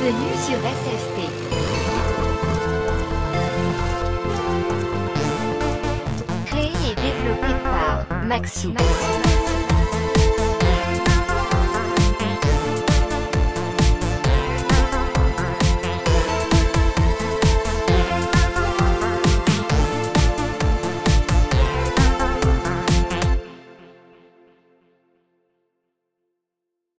Bienvenue sur SFP. Créé et développé par Maxou.